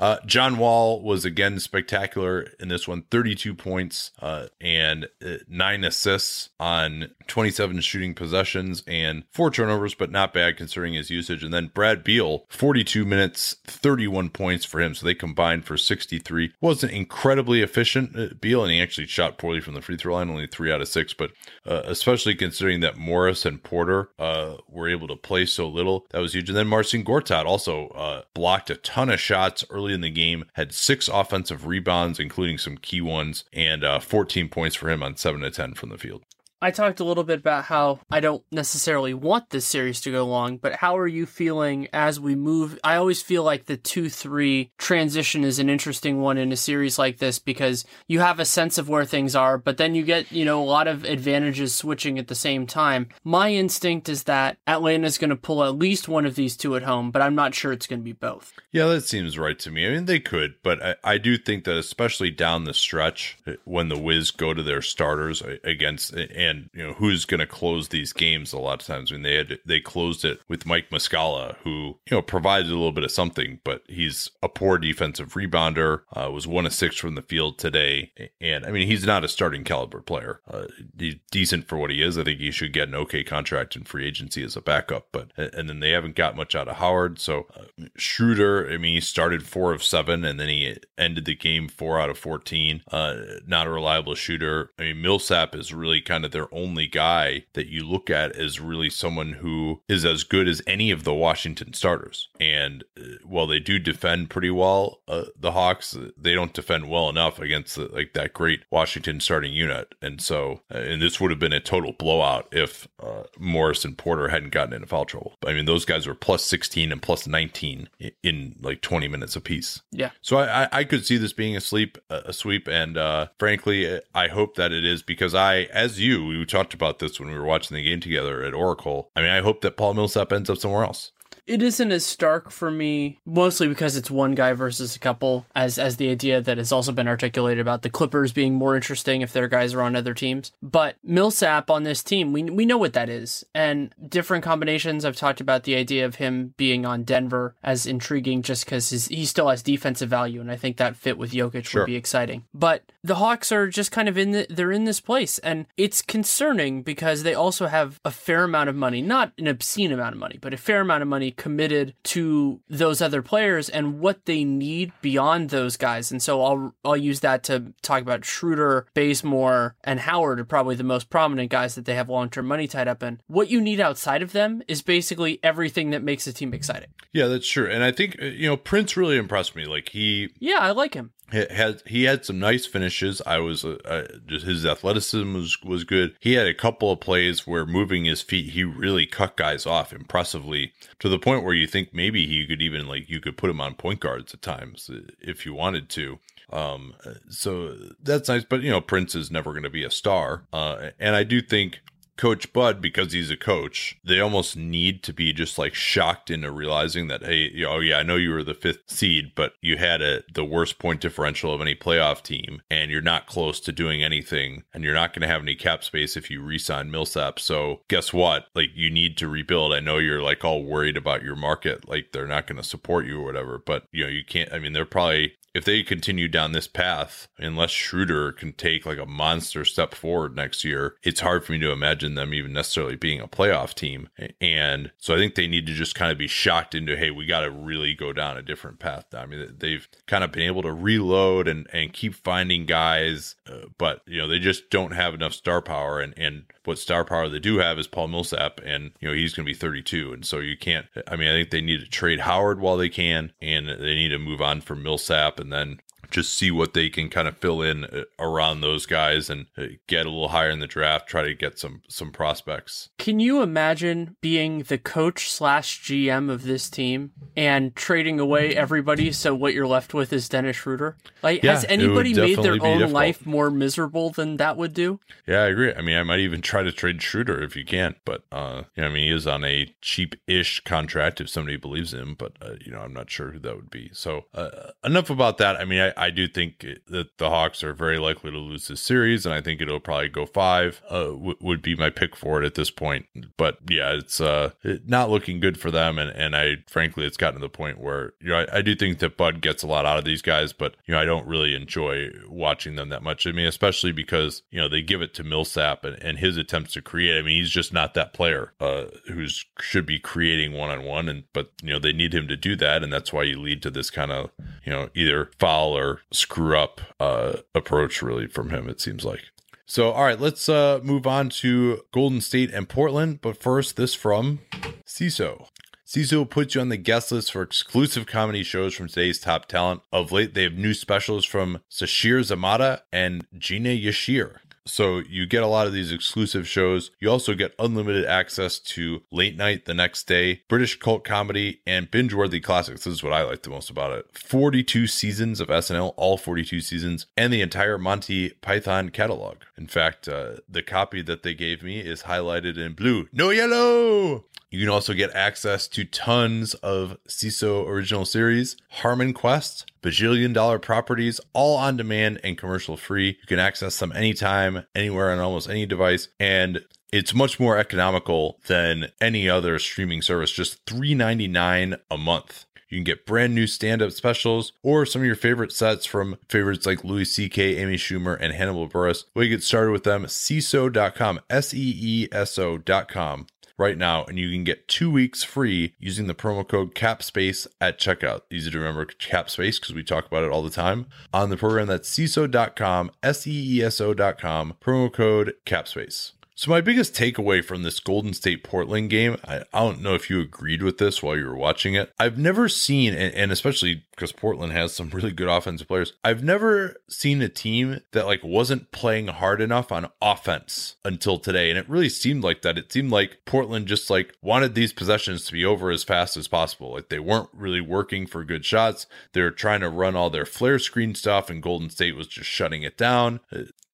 uh, John Wall was again spectacular in this one. thirty-two points uh, and uh, nine assists on twenty-seven shooting possessions and four turnovers, but not bad considering his usage. And then Brad Beal, forty-two minutes, thirty-one points for him. So they combined for sixty-three. Wasn't incredibly efficient, uh, Beal, and he actually shot poorly from the free throw line, only three out of six. But uh, especially considering that Morris and Porter uh, were able to play so little, that was huge. And then Marcin Gortat also uh, blocked a ton of shots early in the game, had six offensive rebounds, including some key ones, and uh, fourteen points for him on seven to ten from the field. I talked a little bit about how I don't necessarily want this series to go long, but how are you feeling as we move? I always feel like the two three transition is an interesting one in a series like this, because you have a sense of where things are, but then you get, you know, a lot of advantages switching at the same time. My instinct is that Atlanta's going to pull at least one of these two at home, but I'm not sure it's going to be both. Yeah, that seems right to me. I mean, they could, but I, I do think that especially down the stretch when the Wiz go to their starters against and And, you know, who's going to close these games a lot of times. I mean, they had they closed it with Mike Muscala, who, you know, provided a little bit of something, but he's a poor defensive rebounder, uh, was one of six from the field today. And, I mean, he's not a starting caliber player. Uh, he's decent for what he is. I think he should get an okay contract in free agency as a backup. But and then they haven't got much out of Howard. So uh, Schröder, I mean, he started four of seven, and then he ended the game four out of fourteen. Uh, not a reliable shooter. I mean, Millsap is really kind of the their only guy that you look at as really someone who is as good as any of the Washington starters. And uh, while they do defend pretty well, uh, the Hawks, they don't defend well enough against the, like that great Washington starting unit. And so, uh, and this would have been a total blowout if uh, Morris and Porter hadn't gotten into foul trouble. I mean, those guys were plus sixteen and plus nineteen in, in like twenty minutes apiece. Yeah. So I, I, I could see this being a sleep, a sweep. And uh, frankly, I hope that it is, because I, as you, we talked about this when we were watching the game together at Oracle. I mean, I hope that Paul Millsap ends up somewhere else. It isn't as stark for me, mostly because it's one guy versus a couple, as as the idea that has also been articulated about the Clippers being more interesting if their guys are on other teams. But Millsap on this team, we we know what that is. And different combinations, I've talked about the idea of him being on Denver as intriguing just because he still has defensive value, and I think that fit with Jokic sure. would be exciting. But the Hawks are just kind of in the, they're in this place, and it's concerning because they also have a fair amount of money, not an obscene amount of money, but a fair amount of money committed to those other players and what they need beyond those guys. And so I'll I'll use that to talk about Schröder, Bazemore, and Howard are probably the most prominent guys that they have long-term money tied up in. What you need outside of them is basically everything that makes a team exciting. Yeah, that's true. And I think, you know, Prince really impressed me. Like he... Yeah, I like him. Had, he had some nice finishes. I was uh, uh, just his athleticism was, was good. He had a couple of plays where moving his feet, he really cut guys off impressively to the point where you think maybe he could even like you could put him on point guards at times if you wanted to. Um, so that's nice. But you know, Prince is never going to be a star. Uh, and I do think Coach Bud, because he's a coach, they almost need to be just like shocked into realizing that, hey, you know, oh yeah, I know you were the fifth seed, but you had a, the worst point differential of any playoff team, and you're not close to doing anything, and you're not going to have any cap space if you re-sign Millsap. So guess what? Like you need to rebuild. I know you're like all worried about your market, like they're not going to support you or whatever, but you know, you can't, I mean, they're probably, if they continue down this path, unless Schröder can take like a monster step forward next year, it's hard for me to imagine them even necessarily being a playoff team. And so I think they need to just kind of be shocked into, hey, we got to really go down a different path. I mean, they've kind of been able to reload and, and keep finding guys, uh, but, you know, they just don't have enough star power. And, and what star power they do have is Paul Millsap, and, you know, he's going to be thirty-two. And so you can't, I mean, I think they need to trade Howard while they can, and they need to move on from Millsap, and then just see what they can kind of fill in around those guys and get a little higher in the draft, try to get some some prospects. Can you imagine being the coach slash G M of this team and trading away everybody so what you're left with is Dennis Schröder? Like, yeah, has anybody made their own difficult. life more miserable than that would do? Yeah, I agree. I mean, I might even try to trade Schröder if you can, but uh, you know, I mean, he is on a cheap-ish contract if somebody believes in him, but uh, you know, I'm not sure who that would be. So uh, enough about that. I mean, I I do think that the Hawks are very likely to lose this series, and I think it'll probably go five. Uh, w- would be my pick for it at this point. But yeah, it's uh, not looking good for them, and and I frankly, it's gotten to the point where you know I, I do think that Bud gets a lot out of these guys, but you know I don't really enjoy watching them that much. I mean, especially because you know they give it to Millsap and, and his attempts to create. I mean, he's just not that player uh, who should be creating one on one, and but you know they need him to do that, and that's why you lead to this kind of you know either foul or screw up uh, approach really from him. It seems like. So, all right, let's uh, move on to Golden State and Portland. But first, this from C I S O. C I S O puts you on the guest list for exclusive comedy shows from today's top talent. Of late, they have new specials from Sashir Zamata and Gina Yashir. So you get a lot of these exclusive shows. You also get unlimited access to Late Night the Next Day, British cult comedy, and binge-worthy classics. This is what I like the most about it. forty-two seasons of S N L, all forty-two seasons, and the entire Monty Python catalog. In fact, uh, the copy that they gave me is highlighted in blue. No yellow! You can also get access to tons of C I S O original series, Harmon Quest, Bajillion Dollar Properties, all on demand and commercial free. You can access them anytime, anywhere, on almost any device. And it's much more economical than any other streaming service, just three dollars and ninety-nine cents a month. You can get brand new stand-up specials or some of your favorite sets from favorites like Louis C K, Amy Schumer, and Hannibal Buress. Well, you get started with them, C I S O dot com, S E E S O dot com. Right now, and you can get two weeks free using the promo code CAPSPACE at checkout. Easy to remember CAPSPACE because we talk about it all the time on the program. That's C I S O dot com, S E E S O dot com, promo code CAPSPACE. So my biggest takeaway from this Golden State Portland game, I, I don't know if you agreed with this while you were watching it. I've never seen, and, and especially because Portland has some really good offensive players, I've never seen a team that like wasn't playing hard enough on offense until today. And it really seemed like that. It seemed like Portland just like wanted these possessions to be over as fast as possible. Like they weren't really working for good shots. They were trying to run all their flare screen stuff, and Golden State was just shutting it down.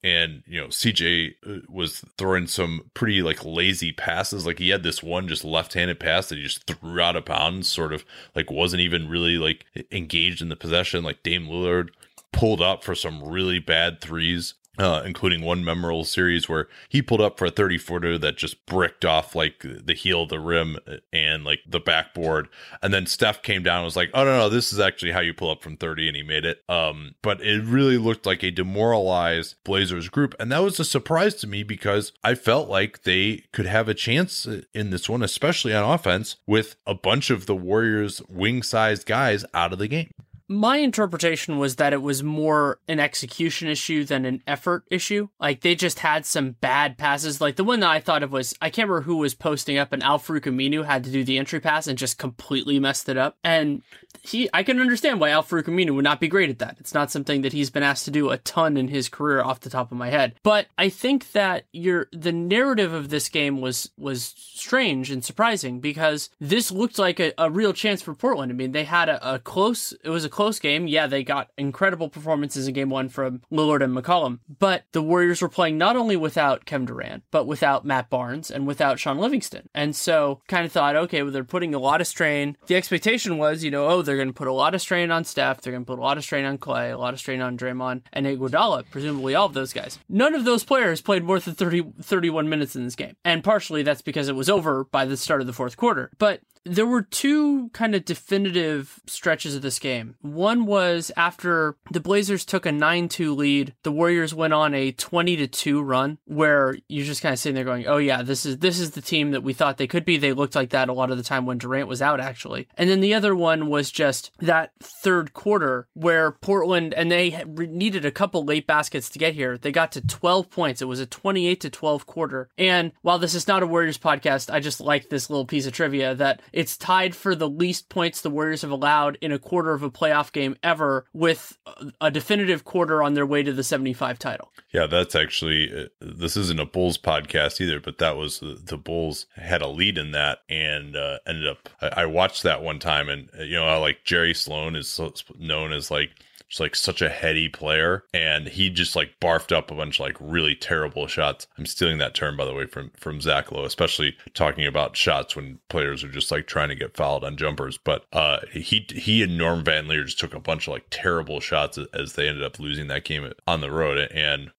And, you know, C J was throwing some pretty, like, lazy passes. Like, he had this one just left-handed pass that he just threw out of bounds, sort of, like, wasn't even really, like, engaged in the possession. Like, Dame Lillard pulled up for some really bad threes, uh, including one memorable series where he pulled up for a thirty-footer that just bricked off, like, the heel of the rim and, like, the backboard. And then Steph came down and was like, oh, no, no, this is actually how you pull up from thirty, and he made it. Um, but it really looked like a demoralized Blazers group, and that was a surprise to me because I felt like they could have a chance in this one, especially on offense, with a bunch of the Warriors' wing-sized guys out of the game. My interpretation was that it was more an execution issue than an effort issue. Like, they just had some bad passes. Like, the one that I thought of was, I can't remember who was posting up, and Al-Farouq Aminu had to do the entry pass and just completely messed it up. And he, I can understand why Al-Farouq Aminu would not be great at that. It's not something that he's been asked to do a ton in his career off the top of my head. But I think that your the narrative of this game was, was strange and surprising because this looked like a, a real chance for Portland. I mean, they had a, a close, it was a close game. Yeah, they got incredible performances in game one from Lillard and McCollum, but the Warriors were playing not only without Kevin Durant, but without Matt Barnes and without Sean Livingston. And so kind of thought, okay, well, they're putting a lot of strain. The expectation was, you know, oh, they're going to put a lot of strain on Steph. They're going to put a lot of strain on Clay, a lot of strain on Draymond and Iguodala, presumably all of those guys. None of those players played more than thirty, thirty-one minutes in this game. And partially that's because it was over by the start of the fourth quarter. But there were two kind of definitive stretches of this game. One was after the Blazers took a nine two lead, the Warriors went on a twenty to two run where you're just kind of sitting there going, oh yeah, this is this is the team that we thought they could be. They looked like that a lot of the time when Durant was out, actually. And then the other one was just that third quarter where Portland, and they needed a couple late baskets to get here. They got to twelve points. It was a twenty-eight to twelve quarter. And while this is not a Warriors podcast, I just like this little piece of trivia that it's tied for the least points the Warriors have allowed in a quarter of a playoff game ever, with a definitive quarter on their way to the seventy-five title. Yeah, that's actually, this isn't a Bulls podcast either, but that was, the Bulls had a lead in that and uh, ended up, I watched that one time, and, you know, like Jerry Sloan is known as like just like such a heady player, and he just like barfed up a bunch of like really terrible shots. I'm stealing that term, by the way, from from Zach Lowe, especially talking about shots when players are just like trying to get fouled on jumpers. But uh, he he and Norm Van Leer just took a bunch of like terrible shots as they ended up losing that game on the road. And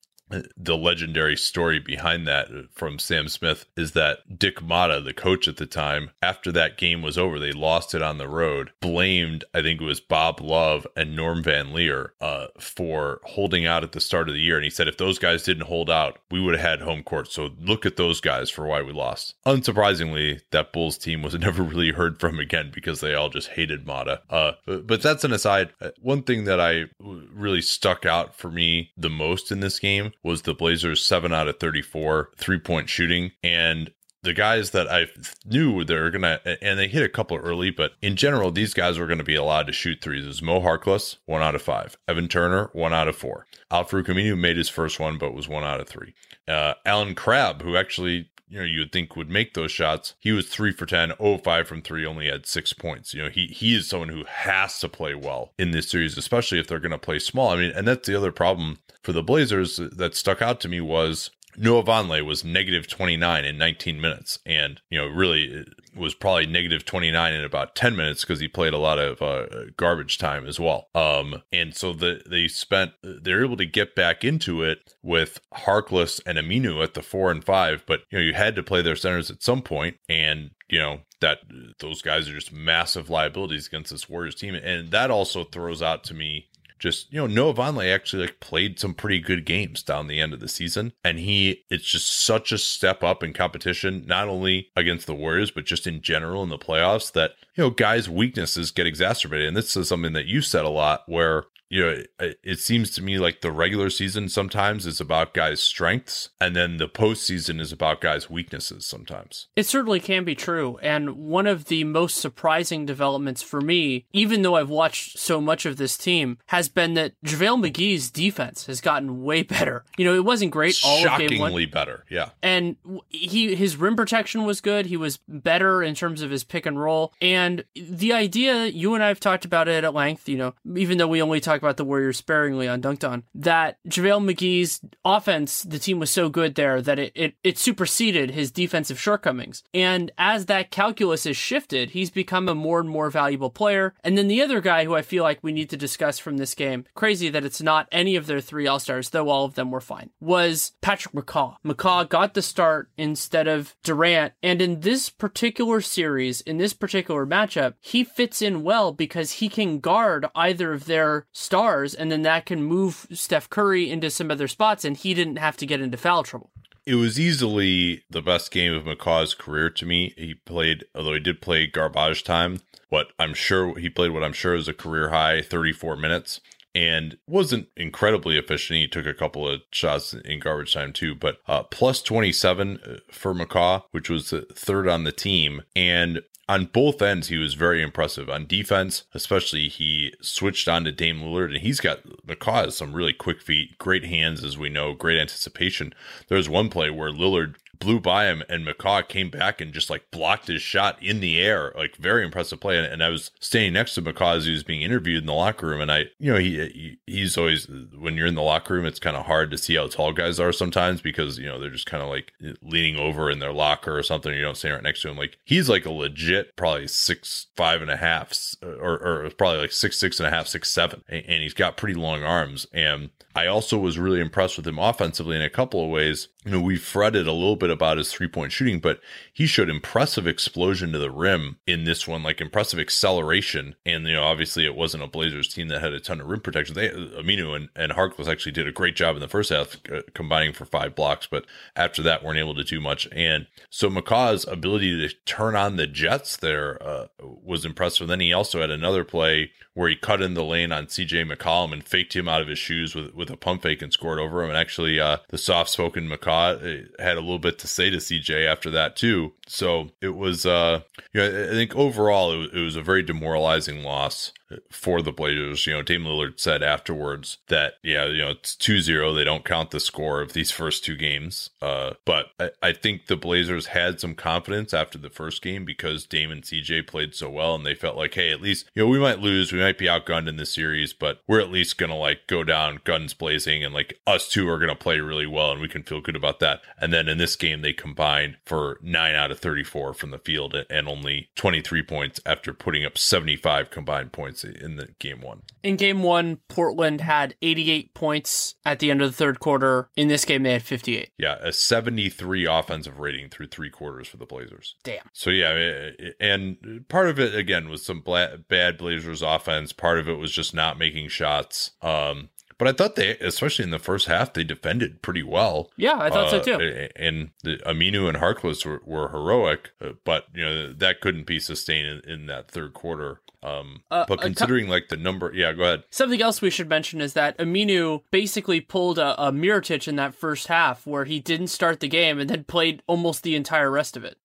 the legendary story behind that from Sam Smith is that Dick Motta, the coach at the time, after that game was over, they lost it on the road, blamed, I think it was Bob Love and Norm Van Leer uh, for holding out at the start of the year. And he said, if those guys didn't hold out, we would have had home court. So look at those guys for why we lost. Unsurprisingly, that Bulls team was never really heard from again because they all just hated Motta. Uh, but that's an aside. One thing that I really stuck out for me the most in this game was the Blazers' seven out of thirty-four three-point shooting. And the guys that I knew they were going to, and they hit a couple early, but in general, these guys were going to be allowed to shoot threes. It was Mo Harkless, one out of five. Evan Turner, one out of four. Al-Farouq Aminu made his first one, but was one out of three. Uh, Alan Crabb, who actually, you know, you would think would make those shots. He was three for ten, oh five from three, only had six points. You know, he he is someone who has to play well in this series, especially if they're going to play small. I mean, and that's the other problem for the Blazers that stuck out to me was Noah Vonleh was negative twenty-nine in nineteen minutes. And, you know, really was probably negative twenty-nine in about ten minutes because he played a lot of uh, garbage time as well. Um, and so the, they spent, they're able to get back into it with Harkless and Aminu at the four and five, but, you know, you had to play their centers at some point, and, you know, that those guys are just massive liabilities against this Warriors team. And that also throws out to me, just, you know, Noah Vonleh actually like played some pretty good games down the end of the season. And he, it's just such a step up in competition, not only against the Warriors, but just in general in the playoffs, that, you know, guys' weaknesses get exacerbated. And this is something that you said a lot, where, you know, it, it seems to me like the regular season sometimes is about guys' strengths, and then the postseason is about guys' weaknesses sometimes. It certainly can be true. And one of the most surprising developments for me, even though I've watched so much of this team, has been that JaVale McGee's defense has gotten way better. You know, it wasn't great all Shockingly of game one. Shockingly better, yeah. And he his rim protection was good. He was better in terms of his pick and roll. And the idea, you and I have talked about it at length, you know, even though we only talked about the Warriors sparingly on Dunked On, that JaVale McGee's offense, the team was so good there that it, it, it superseded his defensive shortcomings. And as that calculus has shifted, he's become a more and more valuable player. And then the other guy who I feel like we need to discuss from this game, crazy that it's not any of their three All-Stars, though all of them were fine, was Patrick McCaw. McCaw got the start instead of Durant. And in this particular series, in this particular matchup, he fits in well because he can guard either of their stars, and then that can move Steph Curry into some other spots, and he didn't have to get into foul trouble. It was easily the best game of McCaw's career to me. He played, although he did play garbage time, what I'm sure he played what I'm sure is a career high thirty-four minutes, and wasn't incredibly efficient. He took a couple of shots in garbage time too, but uh, plus twenty-seven for McCaw, which was the third on the team. And on both ends, he was very impressive. On defense, especially, he switched on to Dame Lillard, and he's got, McCaw has some really quick feet, great hands, as we know, great anticipation. There's one play where Lillard blew by him, and McCaw came back and just like blocked his shot in the air. Like, very impressive play. And, and I was staying next to McCaw as he was being interviewed in the locker room. And I, you know, he, he he's always, when you're in the locker room, it's kind of hard to see how tall guys are sometimes, because, you know, they're just kind of like leaning over in their locker or something. You don't stand right next to him. Like, he's like a legit probably six five and a half, or or probably like six six and a half, six seven, and, and he's got pretty long arms. And I also was really impressed with him offensively in a couple of ways. You know, we fretted a little bit about his three-point shooting, but he showed impressive explosion to the rim in this one, like impressive acceleration. And, you know, obviously it wasn't a Blazers team that had a ton of rim protection. They, Aminu and, and Harkless actually did a great job in the first half, uh, combining for five blocks, but after that weren't able to do much. And so McCaw's ability to turn on the jets there uh, was impressive. And then he also had another play where he cut in the lane on C J. McCollum and faked him out of his shoes with, with a pump fake and scored over him. And actually uh, the soft-spoken McCaw had a little bit to say to C J after that too. So it was, uh, you know, I think overall it was, it was a very demoralizing loss for the Blazers. You know, Dame Lillard said afterwards that, yeah, you know, it's two zero. They don't count the score of these first two games. Uh, but I, I think the Blazers had some confidence after the first game because Dame and C J played so well, and they felt like, hey, at least, you know, we might lose, we might be outgunned in this series, but we're at least going to like go down guns blazing, and like us two are going to play really well and we can feel good about that. And then in this game, they combined for nine out of thirty-four from the field and only twenty-three points after putting up seventy-five combined points in the game one. In game one, Portland had eighty-eight points at the end of the third quarter. In this game, they had fifty-eight. Yeah, a seventy-three offensive rating through three quarters for the Blazers. Damn. So yeah, and part of it, again, was some bad Blazers offense. Part of it was just not making shots. Um, But I thought they, especially in the first half, they defended pretty well. Yeah, I thought uh, so too. And the, Aminu and Harkless were, were heroic, uh, but you know that couldn't be sustained in, in that third quarter. Um, uh, but considering co- like the number, yeah, go ahead. Something else we should mention is that Aminu basically pulled a, a Mirotić in that first half, where he didn't start the game and then played almost the entire rest of it.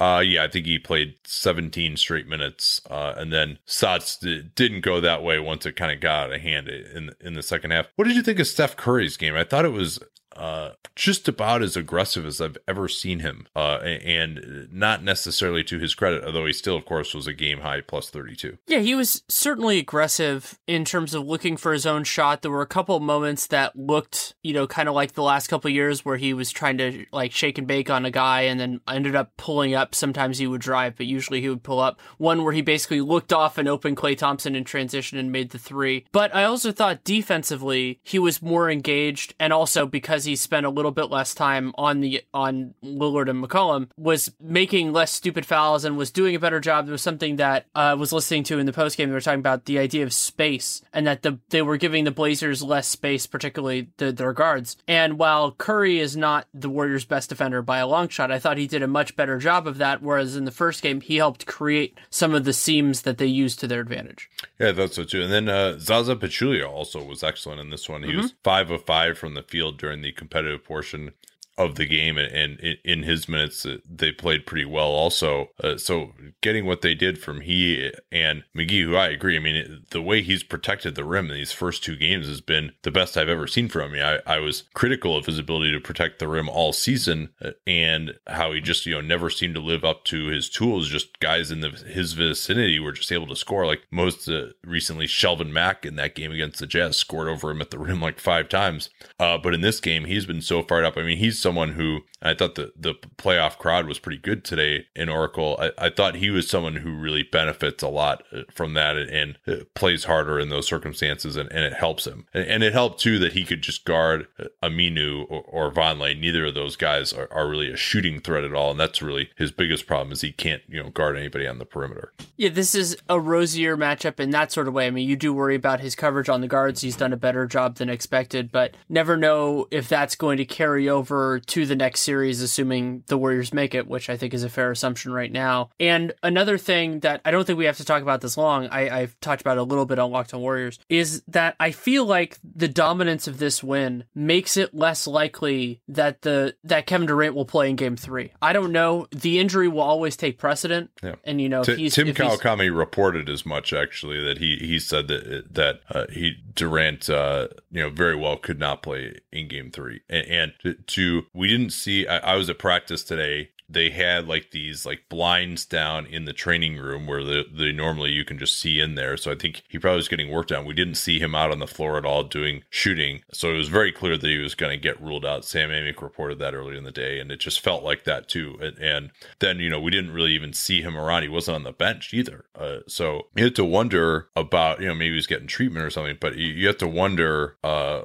Uh, yeah, I think he played seventeen straight minutes, uh, and then Sots didn't go that way once it kind of got out of hand in in the second half. What did you think of Steph Curry's game? I thought it was uh, just about as aggressive as I've ever seen him, uh, and not necessarily to his credit, although he still, of course, was a game high plus thirty-two. Yeah, he was certainly aggressive in terms of looking for his own shot. There were a couple of moments that looked, you know, kind of like the last couple of years where he was trying to like shake and bake on a guy and then ended up pulling up. Sometimes he would drive, but usually he would pull up. One where he basically looked off and opened Klay Thompson in transition and made the three. But I also thought defensively he was more engaged, and also because he spent a little bit less time on the on Lillard and McCollum, was making less stupid fouls and was doing a better job. There was something that I uh, was listening to in the postgame. They were talking about the idea of space, and that the they were giving the Blazers less space, particularly the, their guards. And while Curry is not the Warriors' best defender by a long shot, I thought he did a much better job of that, whereas in the first game, he helped create some of the seams that they used to their advantage. Yeah, that's so too. And then uh, Zaza Pachulia also was excellent in this one. He mm-hmm. was five of five from the field during the competitive portion of the game, and in his minutes they played pretty well also, uh, so getting what they did from he and McGee, who I agree, I mean it, the way he's protected the rim in these first two games has been the best I've ever seen from him. I, I was critical of his ability to protect the rim all season, uh, and how he just, you know, never seemed to live up to his tools. Just guys in the, his vicinity were just able to score, like most uh, recently Shelvin Mack in that game against the Jazz scored over him at the rim like five times, uh, but in this game he's been so fired up. I mean, he's so someone who, I thought the, the playoff crowd was pretty good today in Oracle. I, I thought he was someone who really benefits a lot from that, and, and plays harder in those circumstances, and, and it helps him. And, and it helped too that he could just guard Aminu or, or Vonleh. Neither of those guys are, are really a shooting threat at all, and that's really his biggest problem, is he can't, you know, guard anybody on the perimeter. Yeah, this is a rosier matchup in that sort of way. I mean, you do worry about his coverage on the guards. He's done a better job than expected, but never know if that's going to carry over to the next series, assuming the Warriors make it, which I think is a fair assumption right now. And another thing that I don't think we have to talk about this long, I, I've talked about it a little bit on Locked On Warriors, is that I feel like the dominance of this win makes it less likely that the that Kevin Durant will play in Game Three. I don't know. The injury will always take precedent, yeah. And you know, T- he's, Tim Kawakami he's... reported as much, actually, that he he said that that uh, he Durant uh, you know very well could not play in Game Three, and, and to. We didn't see, I, I was at practice today. They had like these like blinds down in the training room where the, the normally you can just see in there. So I think he probably was getting worked on. We didn't see him out on the floor at all doing shooting. So it was very clear that he was going to get ruled out. Sam Amick reported that earlier in the day, and it just felt like that too. And, and then, you know, we didn't really even see him around. He wasn't on the bench either. Uh, so you have to wonder about, you know, maybe he's getting treatment or something, but you, you have to wonder uh,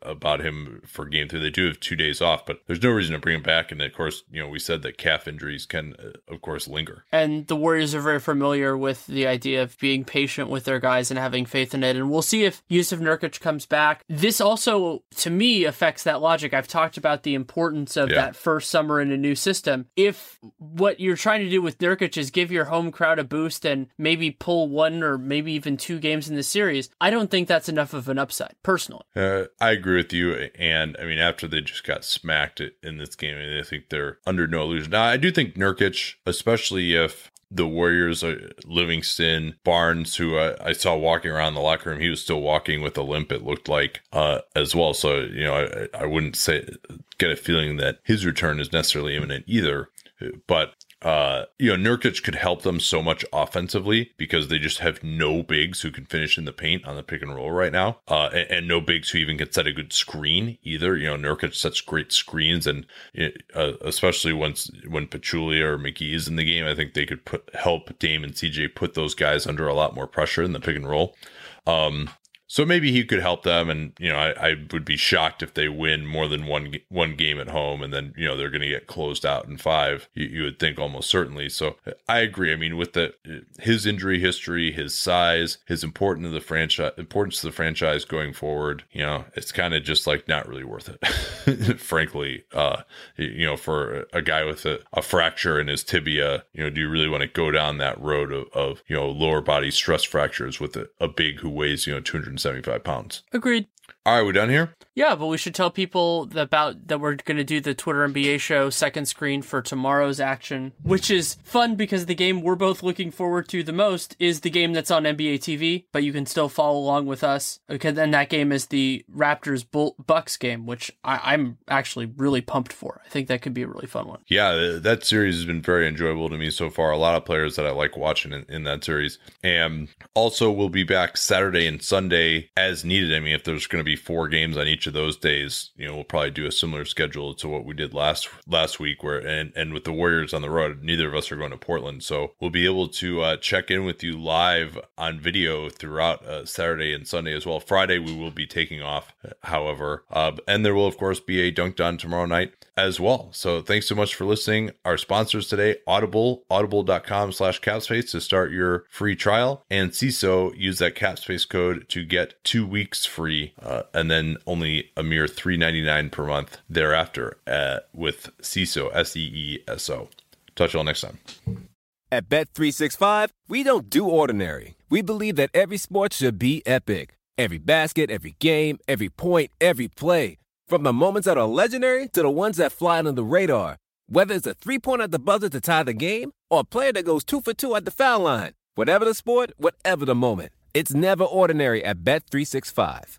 about him for game three. They do have two days off, but there's no reason to bring him back. And of course, you know, we said that calf injuries can, uh, of course, linger. And the Warriors are very familiar with the idea of being patient with their guys and having faith in it. And we'll see if Jusuf Nurkic comes back. This also, to me, affects that logic. I've talked about the importance of yeah. that first summer in a new system. If what you're trying to do with Nurkic is give your home crowd a boost and maybe pull one or maybe even two games in the series, I don't think that's enough of an upside, personally. Uh, I agree with you. And I mean, after they just got smacked in this game, I think they're under no illusion. Now, I do think Nurkic, especially if the Warriors, uh, Livingston, Barnes, who uh, I saw walking around the locker room, he was still walking with a limp, it looked like, uh, as well. So, you know, I, I wouldn't say get a feeling that his return is necessarily imminent either. But, uh, you know, Nurkic could help them so much offensively because they just have no bigs who can finish in the paint on the pick and roll right now. Uh, and, and no bigs who even can set a good screen either. You know, Nurkic sets great screens, and it, uh, especially once when Pachulia or McGee is in the game, I think they could put, help Dame and C J put those guys under a lot more pressure in the pick and roll. Um, So maybe he could help them, and you know, I, I would be shocked if they win more than one one game at home, and then you know they're going to get closed out in five. You, you would think almost certainly. So I agree. I mean, with the his injury history, his size, his importance to the franchise, importance to the franchise going forward, you know, it's kind of just like not really worth it, frankly. Uh, you know, for a guy with a, a fracture in his tibia, you know, do you really want to go down that road of, of you know lower body stress fractures with a, a big who weighs you know two hundred seventy-five pounds. Agreed. All right, we're done here? Yeah, but we should tell people about that we're going to do the Twitter N B A show second screen for tomorrow's action, which is fun because the game we're both looking forward to the most is the game that's on N B A T V, but you can still follow along with us. And that game is the Raptors-Bucks game, which I, I'm actually really pumped for. I think that could be a really fun one. Yeah, that series has been very enjoyable to me so far. A lot of players that I like watching in, in that series. And also, we'll be back Saturday and Sunday as needed. I mean, if there's going to be four games on each of those days, you know, we'll probably do a similar schedule to what we did last last week, where and and with the Warriors on the road, neither of us are going to Portland, so we'll be able to uh check in with you live on video throughout uh, Saturday and Sunday as well. Friday we will be taking off, however, uh, and there will of course be a Dunked On tomorrow night as well. So thanks so much for listening. Our sponsors today: Audible, audible dot com slash capspace to start your free trial, and C I S O, use that capspace code to get two weeks free, uh, and then only a mere three ninety-nine per month thereafter uh, with C I S O, S E E S O. Talk to y'all next time. At Bet three sixty-five, we don't do ordinary. We believe that every sport should be epic. Every basket, every game, every point, every play. From the moments that are legendary to the ones that fly under the radar. Whether it's a three-pointer at the buzzer to tie the game or a player that goes two for two at the foul line. Whatever the sport, whatever the moment. It's never ordinary at Bet three sixty-five.